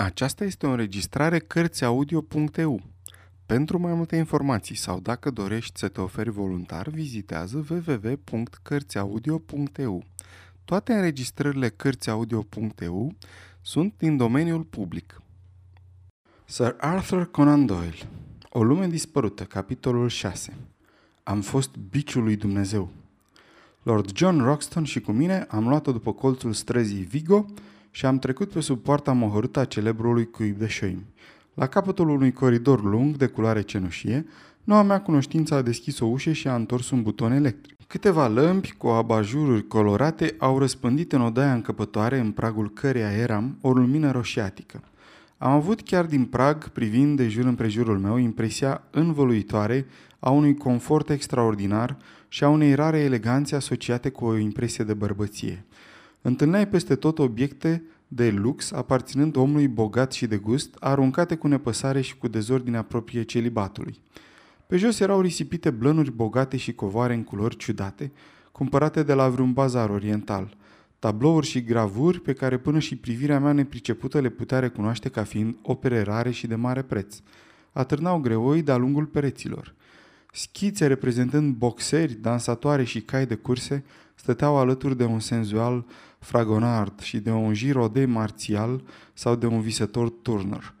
Aceasta este o înregistrare Cărțiaudio.eu. Pentru mai multe informații sau dacă dorești să te oferi voluntar, vizitează www.cărțiaudio.eu. Toate înregistrările Cărțiaudio.eu sunt din domeniul public. Sir Arthur Conan Doyle, O lume dispărută, capitolul 6. Am fost biciul lui Dumnezeu. Lord John Roxton și cu mine am luat-o după colțul străzii Vigo și am trecut pe sub poarta mohorâtă a celebrului cuib de șoimi. La capătul unui coridor lung de culoare cenușie, noua mea cunoștință a deschis o ușă și a întors un buton electric. Câteva lămpi cu abajururi colorate au răspândit în odaia încăpătoare în pragul căreia eram o lumină roșiatică. Am avut chiar din prag, privind de jur împrejurul meu, impresia învăluitoare a unui confort extraordinar și a unei rare eleganțe asociate cu o impresie de bărbăție. Întâlneai peste tot obiecte de lux aparținând omului bogat și de gust, aruncate cu nepăsare și cu dezordinea proprie celibatului. Pe jos erau risipite blănuri bogate și covoare în culori ciudate, cumpărate de la vreun bazar oriental, tablouri și gravuri pe care până și privirea mea nepricepută le putea recunoaște ca fiind opere rare și de mare preț. Atârnau greoi de-a lungul pereților. Schițe reprezentând boxeri, dansatoare și cai de curse stăteau alături de un senzual Fragonard și de un Giraudet marțial sau de un visător Turner.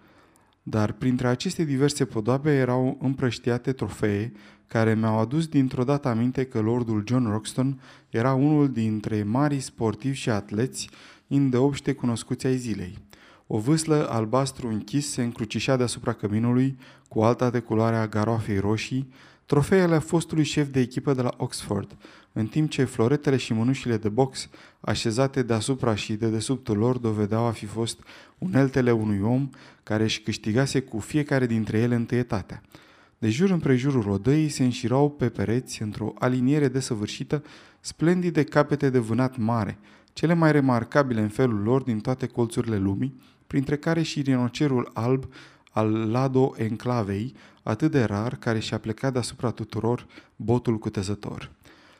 Dar printre aceste diverse podoabe erau împrăștiate trofee care mi-au adus dintr-o dată aminte că Lordul John Roxton era unul dintre marii sportivi și atleți îndeopște cunoscuți ai zilei. O vâslă albastru închis se încrucișa deasupra căminului cu alta de culoarea garoafei roșii, trofeele fostului șef de echipă de la Oxford, în timp ce floretele și mânușile de box așezate deasupra și de dedesubtul lor dovedeau a fi fost uneltele unui om care își câștigase cu fiecare dintre ele întâietatea. De jur împrejurul odăii se înșirau pe pereți, într-o aliniere desăvârșită, splendide capete de vânat mare, cele mai remarcabile în felul lor din toate colțurile lumii, printre care și rinocerul alb al Lado Enclavei, atât de rar, care și-a plecat deasupra tuturor botul cutezător.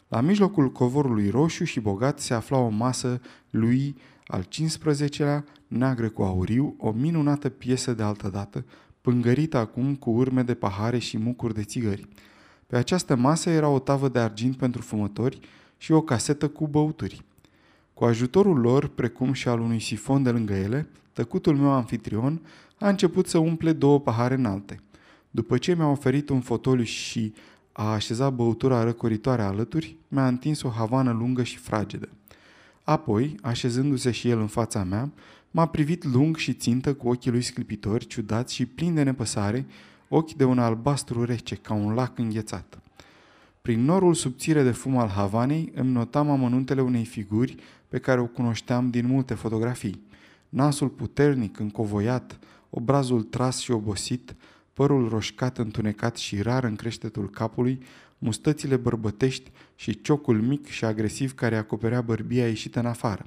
La mijlocul covorului roșu și bogat se afla o masă lui al XV-lea, neagră cu auriu, o minunată piesă de altădată, pângărită acum cu urme de pahare și mucuri de țigări. Pe această masă era o tavă de argint pentru fumători și o casetă cu băuturi. Cu ajutorul lor, precum și al unui sifon de lângă ele, tăcutul meu anfitrion a început să umple două pahare înalte. După ce mi-a oferit un fotoliu și a așezat băutura răcoritoare alături, mi-a întins o havană lungă și fragedă. Apoi, așezându-se și el în fața mea, m-a privit lung și țintă cu ochii lui sclipitori, ciudați și plini de nepăsare, ochi de un albastru rece, ca un lac înghețat. Prin norul subțire de fum al havanei îmi notam amănuntele unei figuri pe care o cunoșteam din multe fotografii. Nasul puternic, încovoiat, obrazul tras și obosit, părul roșcat întunecat și rar în creștetul capului, mustățile bărbătești și ciocul mic și agresiv care acoperea bărbia ieșită în afară.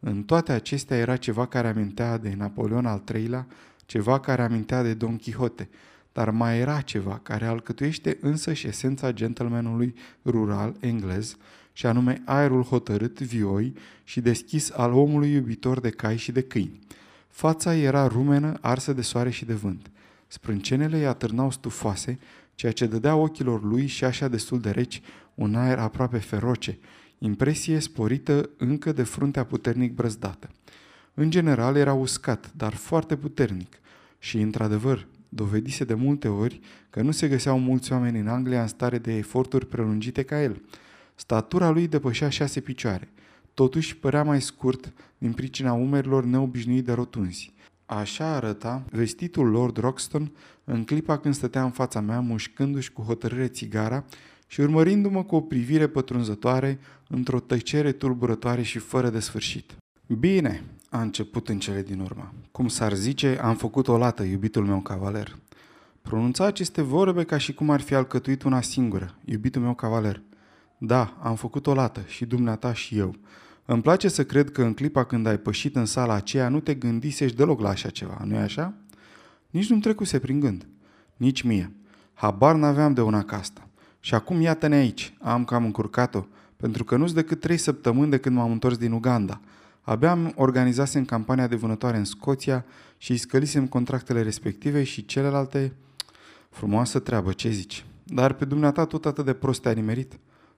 În toate acestea era ceva care amintea de Napoleon al III-lea, ceva care amintea de Don Quixote, dar mai era ceva care alcătuiește însăși esența gentlemanului rural englez, și anume aerul hotărât, vioi și deschis al omului iubitor de cai și de câini. Fața era rumenă, arsă de soare și de vânt. Sprâncenele îi atârnau stufoase, ceea ce dădea ochilor lui și așa destul de reci un aer aproape feroce, impresie sporită încă de fruntea puternic brăzdată. În general era uscat, dar foarte puternic și, într-adevăr, dovedise de multe ori că nu se găseau mulți oameni în Anglia în stare de eforturi prelungite ca el. Statura lui depășea 6 picioare, totuși părea mai scurt din pricina umerilor neobișnuit de rotunzi. Așa arăta vestitul Lord Roxton în clipa când stătea în fața mea, mușcându-și cu hotărâre țigara și urmărindu-mă cu o privire pătrunzătoare într-o tăcere tulburătoare și fără de sfârșit. "Bine," a început în cele din urmă. "Cum s-ar zice, am făcut o lată, iubitul meu cavaler." Pronunța aceste vorbe ca și cum ar fi alcătuit una singură, "iubitul meu cavaler." "Da, am făcut o lată, și dumneata și eu. Îmi place să cred că în clipa când ai pășit în sala aceea nu te gândisești deloc la așa ceva, nu-i așa?" "Nici nu-mi trecuse prin gând." "Nici mie. Habar n-aveam de una ca asta. Și acum iată-ne aici, am cam încurcat-o, pentru că nu-s decât 3 săptămâni de când m-am întors din Uganda. Abia organizasem campania de vânătoare în Scoția și îi scălisem contractele respective și celelalte. Frumoasă treabă, ce zici? Dar pe dumneata tot atât de prost te-a nimerit?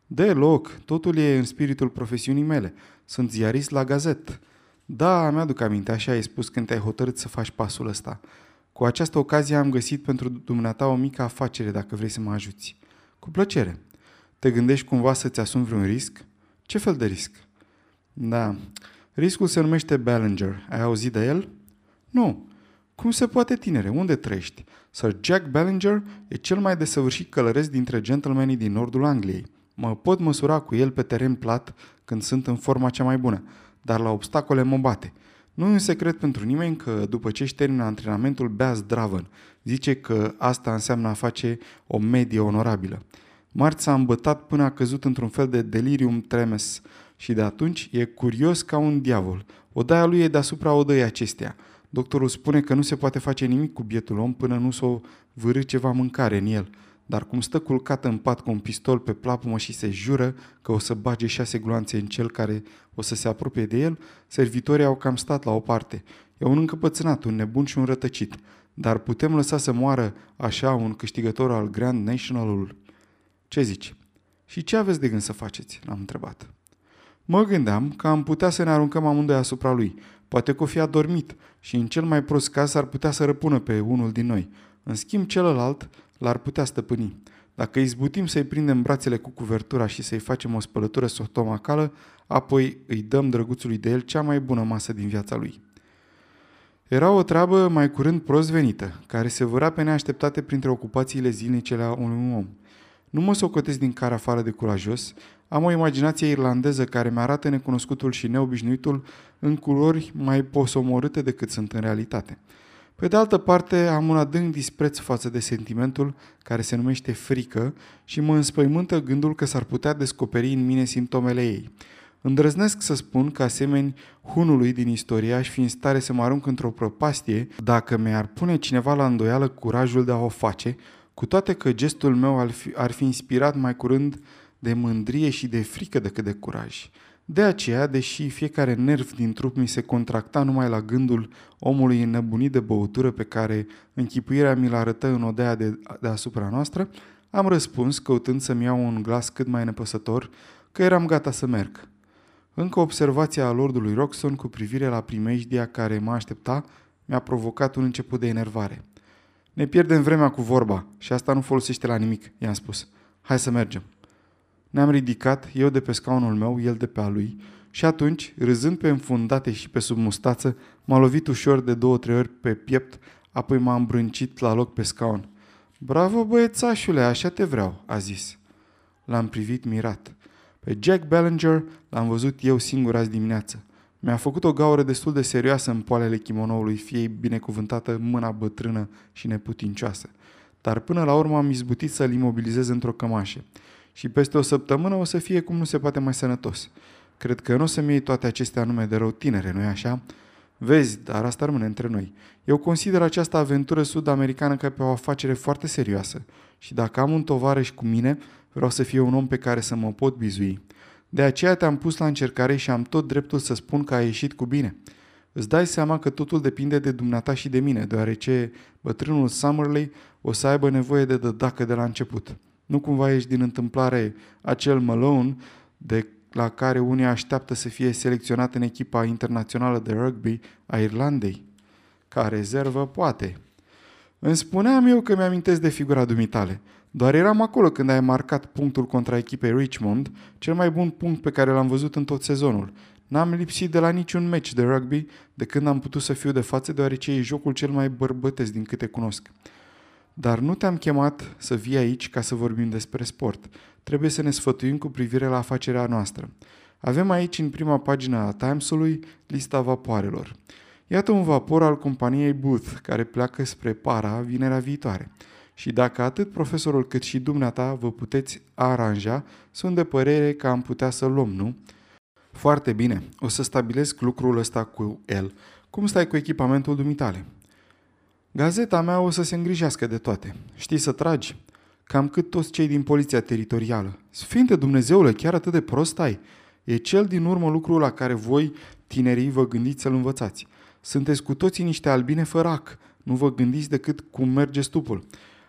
Deloc, totul e în spiritul profesiunii mele. Sunt ziarist la gazet. Da, mi-aduc aminte, așa ai spus când te-ai hotărât să faci pasul ăsta. Cu această ocazie am găsit pentru dumneata o mică afacere, dacă vrei să mă ajuți. Cu plăcere. Te gândești cumva să-ți asumi vreun risc? Ce fel de risc? Da, riscul se numește Ballinger. Ai auzit de el? Nu. Cum se poate, tinere? Unde trăiești? Sir Jack Ballinger e cel mai desăvârșit călăreț dintre gentlemenii din nordul Angliei. Mă pot măsura cu el pe teren plat când sunt în forma cea mai bună, dar la obstacole mă bate. Nu e un secret pentru nimeni că după ce își termină antrenamentul bea zdravăn, zice că asta înseamnă a face o medie onorabilă. Marți s-a îmbătat până a căzut într-un fel de delirium tremens și de atunci e curios ca un diavol. Odaia lui e deasupra odăii acesteia. Doctorul spune că nu se poate face nimic cu bietul om până nu s-o vârâ ceva mâncare în el, dar cum stă culcat în pat cu un pistol pe plapumă și se jură că o să bage 6 gloanțe în cel care o să se apropie de el, servitorii au cam stat la o parte. E un încăpățânat, un nebun și un rătăcit, dar putem lăsa să moară așa un câștigător al Grand National-ul? Ce zici? Și ce aveți de gând să faceți? L-am întrebat. Mă gândeam că am putea să ne aruncăm amândoi asupra lui. Poate că o fi adormit și în cel mai prost caz ar putea să răpună pe unul din noi. În schimb, celălalt l-ar putea stăpâni. Dacă izbutim să-i prindem brațele cu cuvertura și să-i facem o spălătură sotomacală, apoi îi dăm drăguțului de el cea mai bună masă din viața lui. Era o treabă mai curând prost venită, care se vărea pe neașteptate printre ocupațiile zilnice ale unui om. Nu mă socotesc din care afară de curajos, am o imaginație irlandeză care mi-arată necunoscutul și neobișnuitul în culori mai posomorâte decât sunt în realitate. Pe de altă parte, am un adânc dispreț față de sentimentul care se numește frică și mă înspăimântă gândul că s-ar putea descoperi în mine simptomele ei. Îndrăznesc să spun că, asemeni hunului din istorie, aș fi în stare să mă arunc într-o prăpastie dacă mi-ar pune cineva la îndoială curajul de a o face, cu toate că gestul meu ar fi inspirat mai curând de mândrie și de frică decât de curaj. De aceea, deși fiecare nerv din trup mi se contracta numai la gândul omului înnebunit de băutură pe care închipuirea mi-l arătă în odaia deasupra noastră, am răspuns, căutând să-mi iau un glas cât mai nepăsător, că eram gata să merg. Încă observația a lordului Roxton cu privire la primejdia care mă aștepta mi-a provocat un început de enervare. Ne pierdem vremea cu vorba și asta nu folosește la nimic, i-am spus. Hai să mergem. Ne-am ridicat, eu de pe scaunul meu, el de pe a lui, și atunci, râzând pe înfundate și pe sub mustață, m-a lovit ușor de 2-3 ori pe piept, apoi m-a îmbrâncit la loc pe scaun. Bravo, băiețașule, așa te vreau, a zis. L-am privit mirat. Pe Jack Ballinger l-am văzut eu singur azi dimineață. Mi-a făcut o gaură destul de serioasă în poalele chimonoului fiei binecuvântată mâna bătrână și neputincioasă, dar până la urmă am izbutit să-l imobilizez într-o cămașă. Și peste 1 săptămână o să fie cum nu se poate mai sănătos. Cred că nu o să-mi iei toate acestea nume de rău, tinere, nu-i așa? Vezi, dar asta rămâne între noi. Eu consider această aventură sud-americană ca pe o afacere foarte serioasă și dacă am un tovarăș cu mine, vreau să fie un om pe care să mă pot bizui. De aceea te-am pus la încercare și am tot dreptul să spun că ai ieșit cu bine. Îți dai seama că totul depinde de dumneata și de mine, deoarece bătrânul Summerlee o să aibă nevoie de dădacă de la început. Nu cumva ești din întâmplare acel Malone de la care unii așteaptă să fie selecționat în echipa internațională de rugby a Irlandei? Ca rezervă, poate. Îmi spuneam eu că mi-amintesc de figura dumitale, doar eram acolo când ai marcat punctul contra echipei Richmond, cel mai bun punct pe care l-am văzut în tot sezonul. N-am lipsit de la niciun meci de rugby de când am putut să fiu de față, deoarece e jocul cel mai bărbătesc din câte cunosc. Dar nu te-am chemat să vii aici ca să vorbim despre sport. Trebuie să ne sfătuim cu privire la afacerea noastră. Avem aici, în prima pagină a Times-ului, lista vapoarelor. Iată un vapor al companiei Booth, care pleacă spre Para vinerea viitoare. Și dacă atât profesorul cât și dumneata vă puteți aranja, sunt de părere că am putea să-l luăm, nu? Foarte bine, o să stabilesc lucrul ăsta cu el. Cum stai cu echipamentul dumitale? Gazeta mea o să se îngrijească de toate. Știi să tragi? Cam cât toți cei din poliția teritorială. Sfinte Dumnezeule, chiar atât de prost ai? E cel din urmă lucru la care voi Tinerii vă gândiți să-l învățați. Sunteți cu toții niște albine fărac. Nu vă gândiți decât cum merge stupul.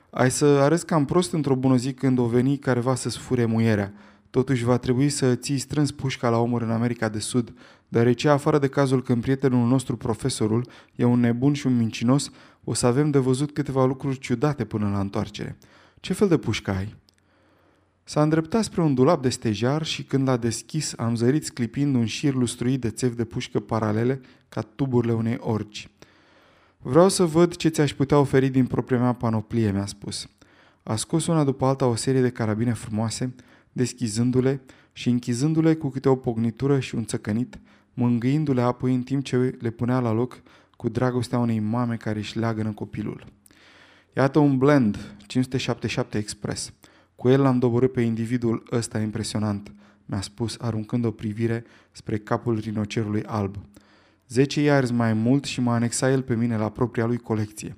Ai să arăți cam prost într-o bună zi când o veni careva să-ți fure muierea. Totuși va trebui să ții strâns pușca la omor în America de Sud, deoarece afară de cazul când prietenul nostru, profesorul, e un nebun și un mincinos, o să avem de văzut câteva lucruri ciudate până la întoarcere. Ce fel de pușcă ai? S-a îndreptat spre un dulap de stejar și când l-a deschis am zărit sclipind un șir lustruit de țevi de pușcă paralele ca tuburile unei orci. Vreau să văd ce ți-aș putea oferi din propria mea panoplie, mi-a spus. A scos una după alta o serie de carabine frumoase, deschizându-le și închizându-le cu câte o pognitură și un țăcănit, mângâindu-le apoi în timp ce le punea la loc cu dragostea unei mame care își leagănă copilul. Iată un blend, 577 Express. Cu el l-am doborât pe individul ăsta impresionant, mi-a spus, aruncând o privire spre capul rinocerului alb. 10 iarzi mai mult și m-a anexat el pe mine la propria lui colecție.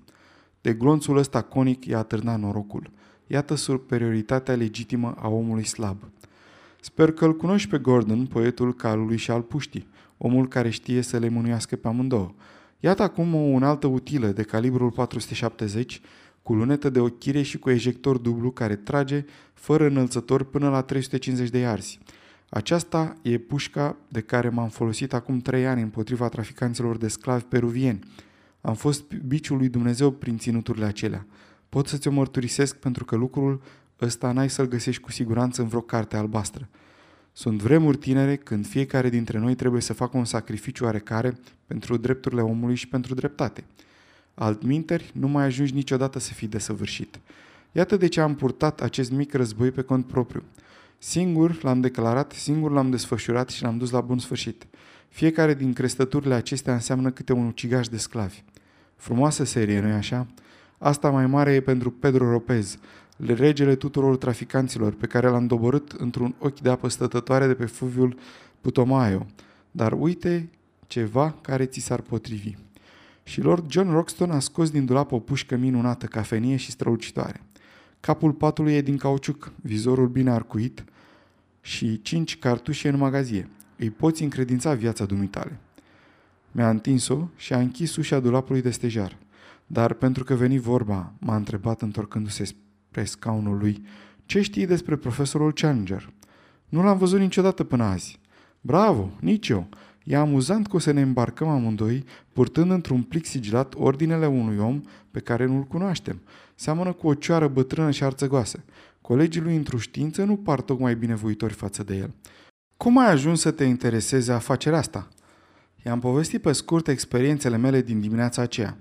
De glonțul ăsta conic i-a atârnat norocul. Iată superioritatea legitimă a omului slab. Sper că îl cunoști pe Gordon, poetul calului și al puștii, omul care știe să le mânuiască pe amândouă. Iată acum o unealtă utilă de calibrul 470, cu lunetă de ochire și cu ejector dublu care trage fără înălțător până la 350 de iarzi. Aceasta e pușca de care m-am folosit acum 3 ani împotriva traficanților de sclavi peruvieni. Am fost biciul lui Dumnezeu prin ținuturile acelea. Pot să ți-o mărturisesc pentru că lucrul ăsta n-ai să-l găsești cu siguranță în vreo carte albastră. Sunt vremuri tinere când fiecare dintre noi trebuie să facă un sacrificiu oarecare pentru drepturile omului și pentru dreptate. Altminteri, nu mai ajungi niciodată să fii desăvârșit. Iată de ce am purtat acest mic război pe cont propriu. Singur l-am declarat, singur l-am desfășurat și l-am dus la bun sfârșit. Fiecare din crestăturile acestea înseamnă câte un ucigaș de sclavi. Frumoasă serie, nu-i așa? Asta mai mare e pentru Pedro Lopez, regele tuturor traficanților pe care l-am doborât într-un ochi de apă stătătoare de pe fluviul Putomayo. Dar uite ceva care ți s-ar potrivi. Și Lord John Roxton a scos din dulap o pușcă minunată, cafenie și strălucitoare. Capul patului e din cauciuc, vizorul bine arcuit și 5 cartușe în magazie. Îi poți încredința viața dumitale. Mi-a întins-o și a închis ușa dulapului de stejar. Dar pentru că veni vorba, m-a întrebat întorcându-se spre scaunul lui, ce știi despre profesorul Challenger? Nu l-am văzut niciodată până azi. Bravo, nici eu. E amuzant că o să ne îmbarcăm amândoi, purtând într-un plic sigilat ordinele unui om pe care nu-l cunoaștem. Seamănă cu o cioară bătrână și arțăgoasă. Colegii lui într-o știință nu par tocmai binevoitori față de el. Cum ai ajuns să te intereseze afacerea asta? I-am povestit pe scurt experiențele mele din dimineața aceea.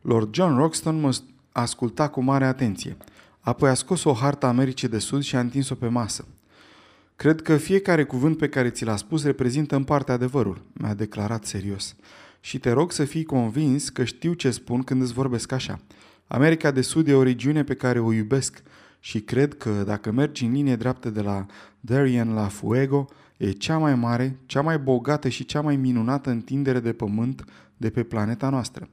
Lord John Roxton mă asculta cu mare atenție. Apoi a scos o hartă a Americii de Sud și a întins-o pe masă. Cred că fiecare cuvânt pe care ți l-a spus reprezintă în parte adevărul, mi-a declarat serios. Și te rog să fii convins că știu ce spun când îți vorbesc așa. America de Sud e o regiune pe care o iubesc și cred că dacă mergi în linie dreaptă de la Darien la Fuego, e cea mai mare, cea mai bogată și cea mai minunată întindere de pământ de pe planeta noastră.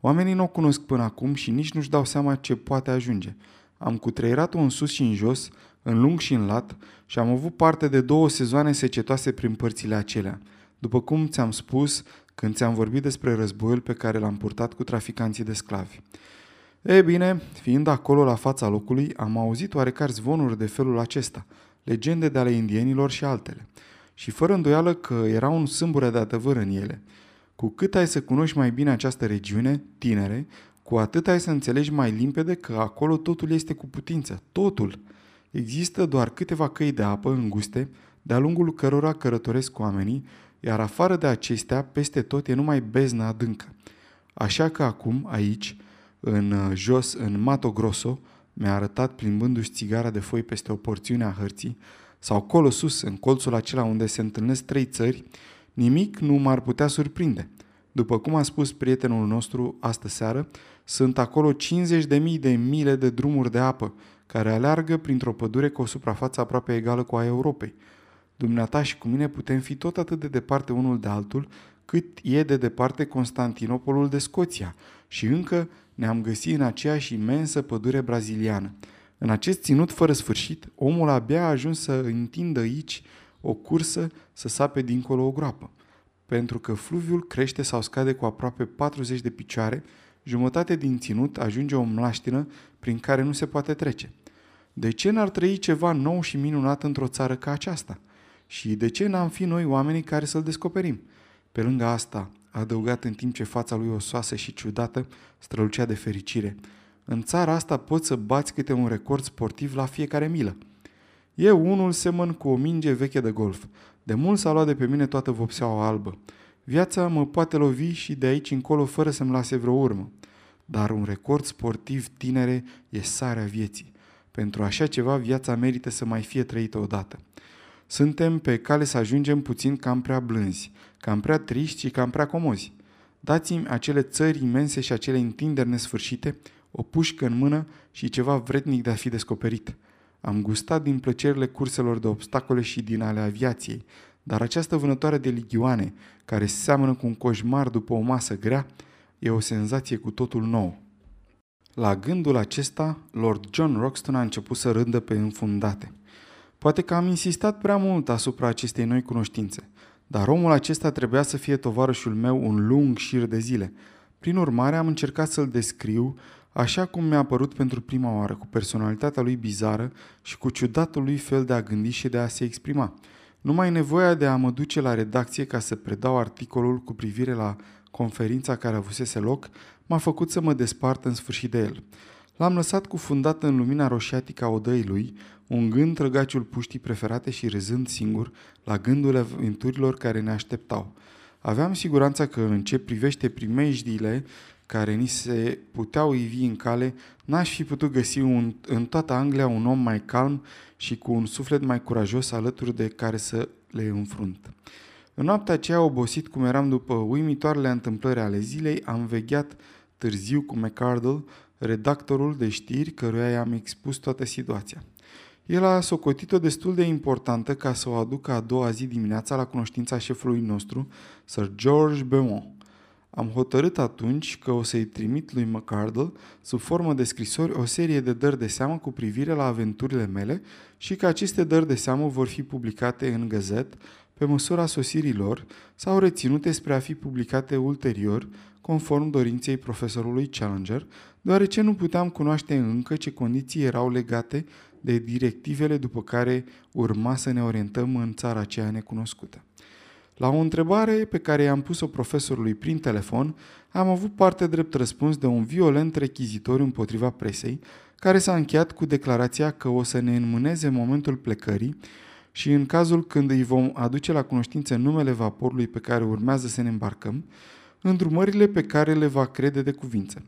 Oamenii nu o cunosc până acum și nici nu-și dau seama ce poate ajunge. Am cutreierat-o în sus și în jos, în lung și în lat și am avut parte de 2 sezoane secetoase prin părțile acelea. După cum ți-am spus când ți-am vorbit despre războiul pe care l-am purtat cu traficanții de sclavi. Ei bine, fiind acolo la fața locului, am auzit oarecare zvonuri de felul acesta, legende de ale indienilor și altele. Și fără îndoială că era un sâmbure de adevăr în ele. Cu cât ai să cunoști mai bine această regiune, tinere, cu atât ai să înțelegi mai limpede că acolo totul este cu putință, totul. Există doar câteva căi de apă înguste, de-a lungul cărora cărătoresc oamenii, iar afară de acestea, peste tot, e numai beznă adâncă. Așa că acum, aici, în jos, în Mato Grosso, mi-a arătat plimbându-și țigara de foi peste o porțiune a hărții, sau colo sus, în colțul acela unde se întâlnesc 3 țări, nimic nu m-ar putea surprinde. După cum a spus prietenul nostru astă seară, sunt acolo 50.000 de mile de drumuri de apă, care aleargă printr-o pădure cu o suprafață aproape egală cu a Europei. Dumneata și cu mine putem fi tot atât de departe unul de altul, cât e de departe Constantinopolul de Scoția și încă ne-am găsit în aceeași imensă pădure braziliană. În acest ținut fără sfârșit, omul abia a ajuns să întindă aici o cursă să sape dincolo o groapă. pentru că fluviul crește sau scade cu aproape 40 de picioare, jumătate din ținut ajunge o mlaștină prin care nu se poate trece. De ce n-ar trăi ceva nou și minunat într-o țară ca aceasta? Și de ce n-am fi noi oamenii care să-l descoperim? Pe lângă asta, a adăugat în timp ce fața lui osoasă și ciudată strălucea de fericire, în țara asta poți să bați câte un record sportiv la fiecare milă. Eu unul semăn cu o minge veche de golf. De mult s-a luat de pe mine toată vopseaua albă. Viața mă poate lovi și de aici încolo fără să-mi lase vreo urmă. Dar un record sportiv, tinere, e sarea vieții. Pentru așa ceva, viața merită să mai fie trăită odată. Suntem pe cale să ajungem puțin cam prea blânzi, cam prea triști și cam prea comozi. Dați-mi acele țări imense și acele întinderi nesfârșite, o pușcă în mână și ceva vrednic de a fi descoperit. Am gustat din plăcerile curselor de obstacole și din ale aviației, dar această vânătoare de ligioane, care seamănă cu un coșmar după o masă grea, e o senzație cu totul nouă. La gândul acesta, Lord John Roxton a început să râdă pe înfundate. Poate că am insistat prea mult asupra acestei noi cunoștințe, dar omul acesta trebuia să fie tovarășul meu un lung șir de zile. Prin urmare, am încercat să-l descriu așa cum mi-a apărut pentru prima oară, cu personalitatea lui bizară și cu ciudatul lui fel de a gândi și de a se exprima. Numai nevoia de a mă duce la redacție ca să predau articolul cu privire la conferința care avusese loc m-a făcut să mă despart în sfârșit de el. L-am lăsat cufundat în lumina roșiatică a odăii lui, ungând trăgaciul puștii preferate și râzând singur la gândul aventurilor care ne așteptau. Aveam siguranța că în ce privește primejdiile care ni se puteau ivi în cale, n-aș fi putut găsi în toată Anglia un om mai calm și cu un suflet mai curajos alături de care să le înfrunt. În noaptea aceea, obosit cum eram după uimitoarele întâmplări ale zilei, am vegheat târziu cu McArdle, redactorul de știri căruia i-am expus toată situația. El a socotit-o destul de importantă ca să o aducă a doua zi dimineața la cunoștința șefului nostru, Sir George Beaumont. Am hotărât atunci că o să-i trimit lui McArdle, sub formă de scrisori, o serie de dări de seamă cu privire la aventurile mele și că aceste dări de seamă vor fi publicate în gazet pe măsura sosirii lor sau reținute spre a fi publicate ulterior, conform dorinței profesorului Challenger, deoarece nu puteam cunoaște încă ce condiții erau legate de directivele după care urma să ne orientăm în țara aceea necunoscută. La o întrebare pe care i-am pus-o profesorului prin telefon, am avut parte drept răspuns de un violent rechizitoriu împotriva presei, care s-a încheiat cu declarația că o să ne înmâneze momentul plecării și în cazul când îi vom aduce la cunoștință numele vaporului pe care urmează să ne îmbarcăm, îndrumările pe care le va crede de cuvință.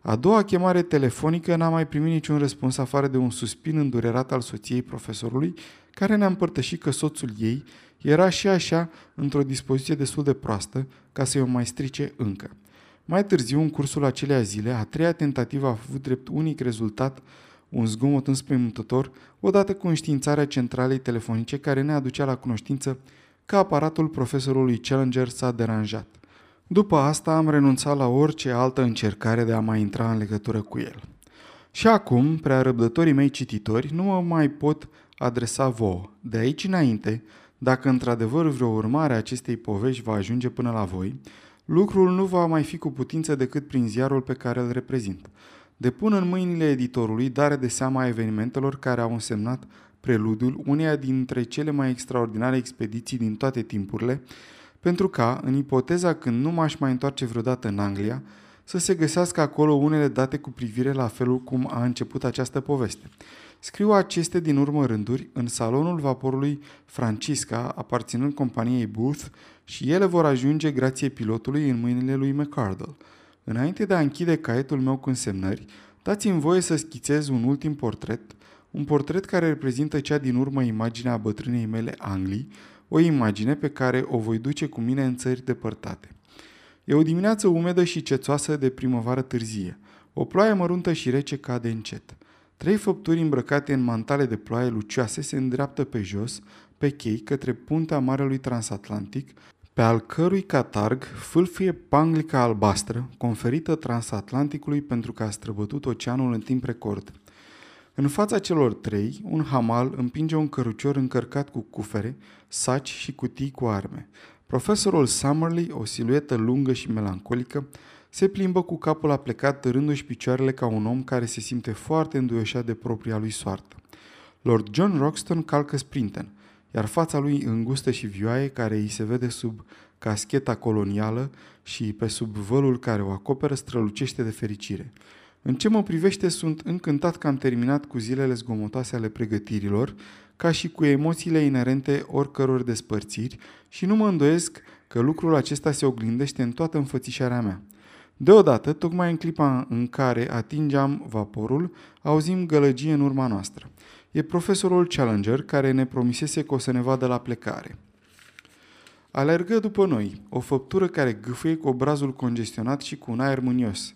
A doua chemare telefonică n-a mai primit niciun răspuns afară de un suspin îndurerat al soției profesorului, care ne-a împărtășit că soțul ei era și așa într-o dispoziție destul de proastă ca să-i o mai strice încă. Mai târziu, în cursul acelea zile, a treia tentativă a avut drept unic rezultat un zgomot înspăimântător, odată cu înștiințarea centralei telefonice care ne aducea la cunoștință că aparatul profesorului Challenger s-a deranjat. După asta am renunțat la orice altă încercare de a mai intra în legătură cu el. Și acum, prea răbdătorii mei cititori, nu mă mai pot adresa vouă. De aici înainte, dacă într-adevăr vreo urmare a acestei povești va ajunge până la voi, lucrul nu va mai fi cu putință decât prin ziarul pe care îl reprezint. Depun în mâinile editorului dare de seama a evenimentelor care au însemnat preludiul uneia dintre cele mai extraordinare expediții din toate timpurile, pentru ca, în ipoteza când nu m-aș mai întoarce vreodată în Anglia, să se găsească acolo unele date cu privire la felul cum a început această poveste. Scriu aceste din urmă rânduri în salonul vaporului Francisca, aparținând companiei Booth, și ele vor ajunge, grație pilotului, în mâinile lui McArdle. Înainte de a închide caietul meu cu însemnări, dați-mi voie să schițez un ultim portret, un portret care reprezintă cea din urmă imagine a bătrânei mele Anglii, o imagine pe care o voi duce cu mine în țări depărtate. E o dimineață umedă și cețoasă de primăvară târzie. O ploaie măruntă și rece cade încet. Trei făpturi îmbrăcate în mantale de ploaie lucioase se îndreaptă pe jos, pe chei, către puntea Marelui Transatlantic, pe al cărui catarg fâlfâie panglica albastră, conferită Transatlanticului pentru că a străbătut oceanul în timp record. În fața celor trei, un hamal împinge un cărucior încărcat cu cufere, saci și cutii cu arme. Profesorul Summerlee, o siluetă lungă și melancolică, se plimbă cu capul aplecat, târându-și picioarele ca un om care se simte foarte înduioșat de propria lui soartă. Lord John Roxton calcă sprinten, iar fața lui îngustă și vioaie, care îi se vede sub cascheta colonială și pe sub vălul care o acoperă, strălucește de fericire. În ce mă privește, sunt încântat că am terminat cu zilele zgomotoase ale pregătirilor, ca și cu emoțiile inerente oricăror despărțiri, și nu mă îndoiesc că lucrul acesta se oglindește în toată înfățișarea mea. Deodată, tocmai în clipa în care atingeam vaporul, auzim gălăgie în urma noastră. E profesorul Challenger, care ne promisese că o să ne vadă la plecare. Alergă după noi, o făptură care gâfâie cu obrazul congestionat și cu un aer mânios.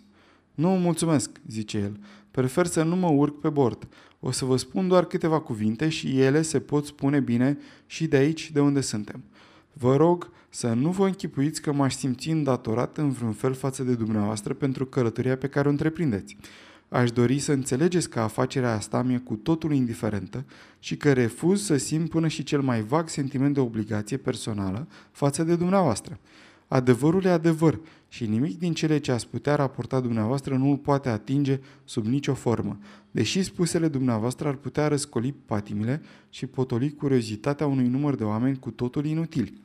Nu, mulțumesc, zice el, prefer să nu mă urc pe bord. O să vă spun doar câteva cuvinte și ele se pot spune bine și de aici de unde suntem. Vă rog să nu vă închipuiți că m-aș simți îndatorat în vreun fel față de dumneavoastră pentru călătoria pe care o întreprindeți. Aș dori să înțelegeți că afacerea asta mi-e cu totul indiferentă și că refuz să simt până și cel mai vag sentiment de obligație personală față de dumneavoastră. Adevărul e adevăr și nimic din cele ce ați putea raporta dumneavoastră nu îl poate atinge sub nicio formă, deși spusele dumneavoastră ar putea răscoli patimile și potoli curiozitatea unui număr de oameni cu totul inutili.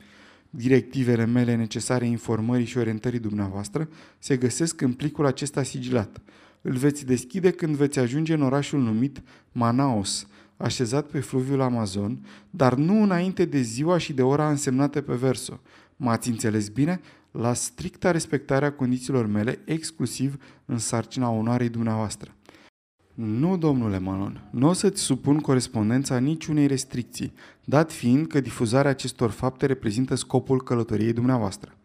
Directivele mele necesare informării și orientării dumneavoastră se găsesc în plicul acesta sigilat. Îl veți deschide când veți ajunge în orașul numit Manaus, așezat pe fluviul Amazon, dar nu înainte de ziua și de ora însemnate pe verso. M-ați înțeles bine? La stricta respectarea condițiilor mele, exclusiv în sarcina onoarei dumneavoastră. Nu, domnule Malone, nu o să-ți supun corespondența niciunei restricții, dat fiind că difuzarea acestor fapte reprezintă scopul călătoriei dumneavoastră.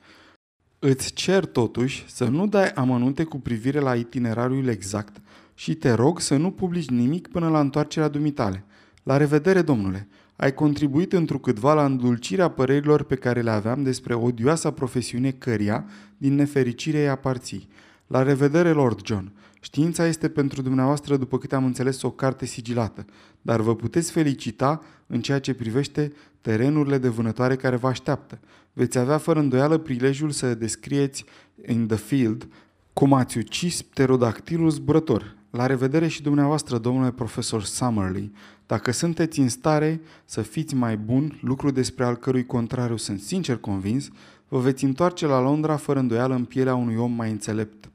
Îți cer totuși să nu dai amănunte cu privire la itinerariul exact și te rog să nu publici nimic până la întoarcerea dumitale. La revedere, domnule! Ai contribuit întrucâtva la îndulcirea părerilor pe care le aveam despre odioasa profesiune căreia, din nefericire, îi aparții. La revedere, Lord John! Știința este pentru dumneavoastră, după câte am înțeles, o carte sigilată, dar vă puteți felicita în ceea ce privește terenurile de vânătoare care vă așteaptă. Veți avea fără îndoială prilejul să descrieți in the field cum ați ucis pterodactilul zburător. La revedere și dumneavoastră, domnule profesor Summerlee. Dacă sunteți în stare să fiți mai bun, lucru despre al cărui contrariu sunt sincer convins, vă veți întoarce la Londra fără îndoială în pielea unui om mai înțelept.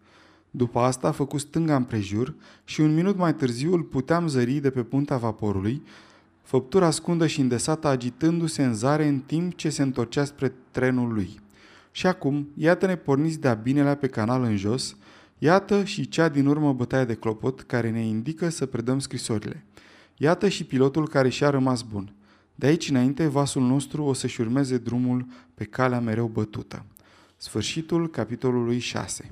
După asta a făcut stânga împrejur și un minut mai târziu îl puteam zări de pe punta vaporului, făptura scundă și îndesată agitându-se în zare în timp ce se întorcea spre trenul lui. Și acum, iată-ne porniți de-a binelea pe canal în jos, iată și cea din urmă bătaie de clopot care ne indică să predăm scrisorile. Iată și pilotul care și-a rămas bun. De aici înainte, vasul nostru o să-și urmeze drumul pe calea mereu bătută. Sfârșitul capitolului 6.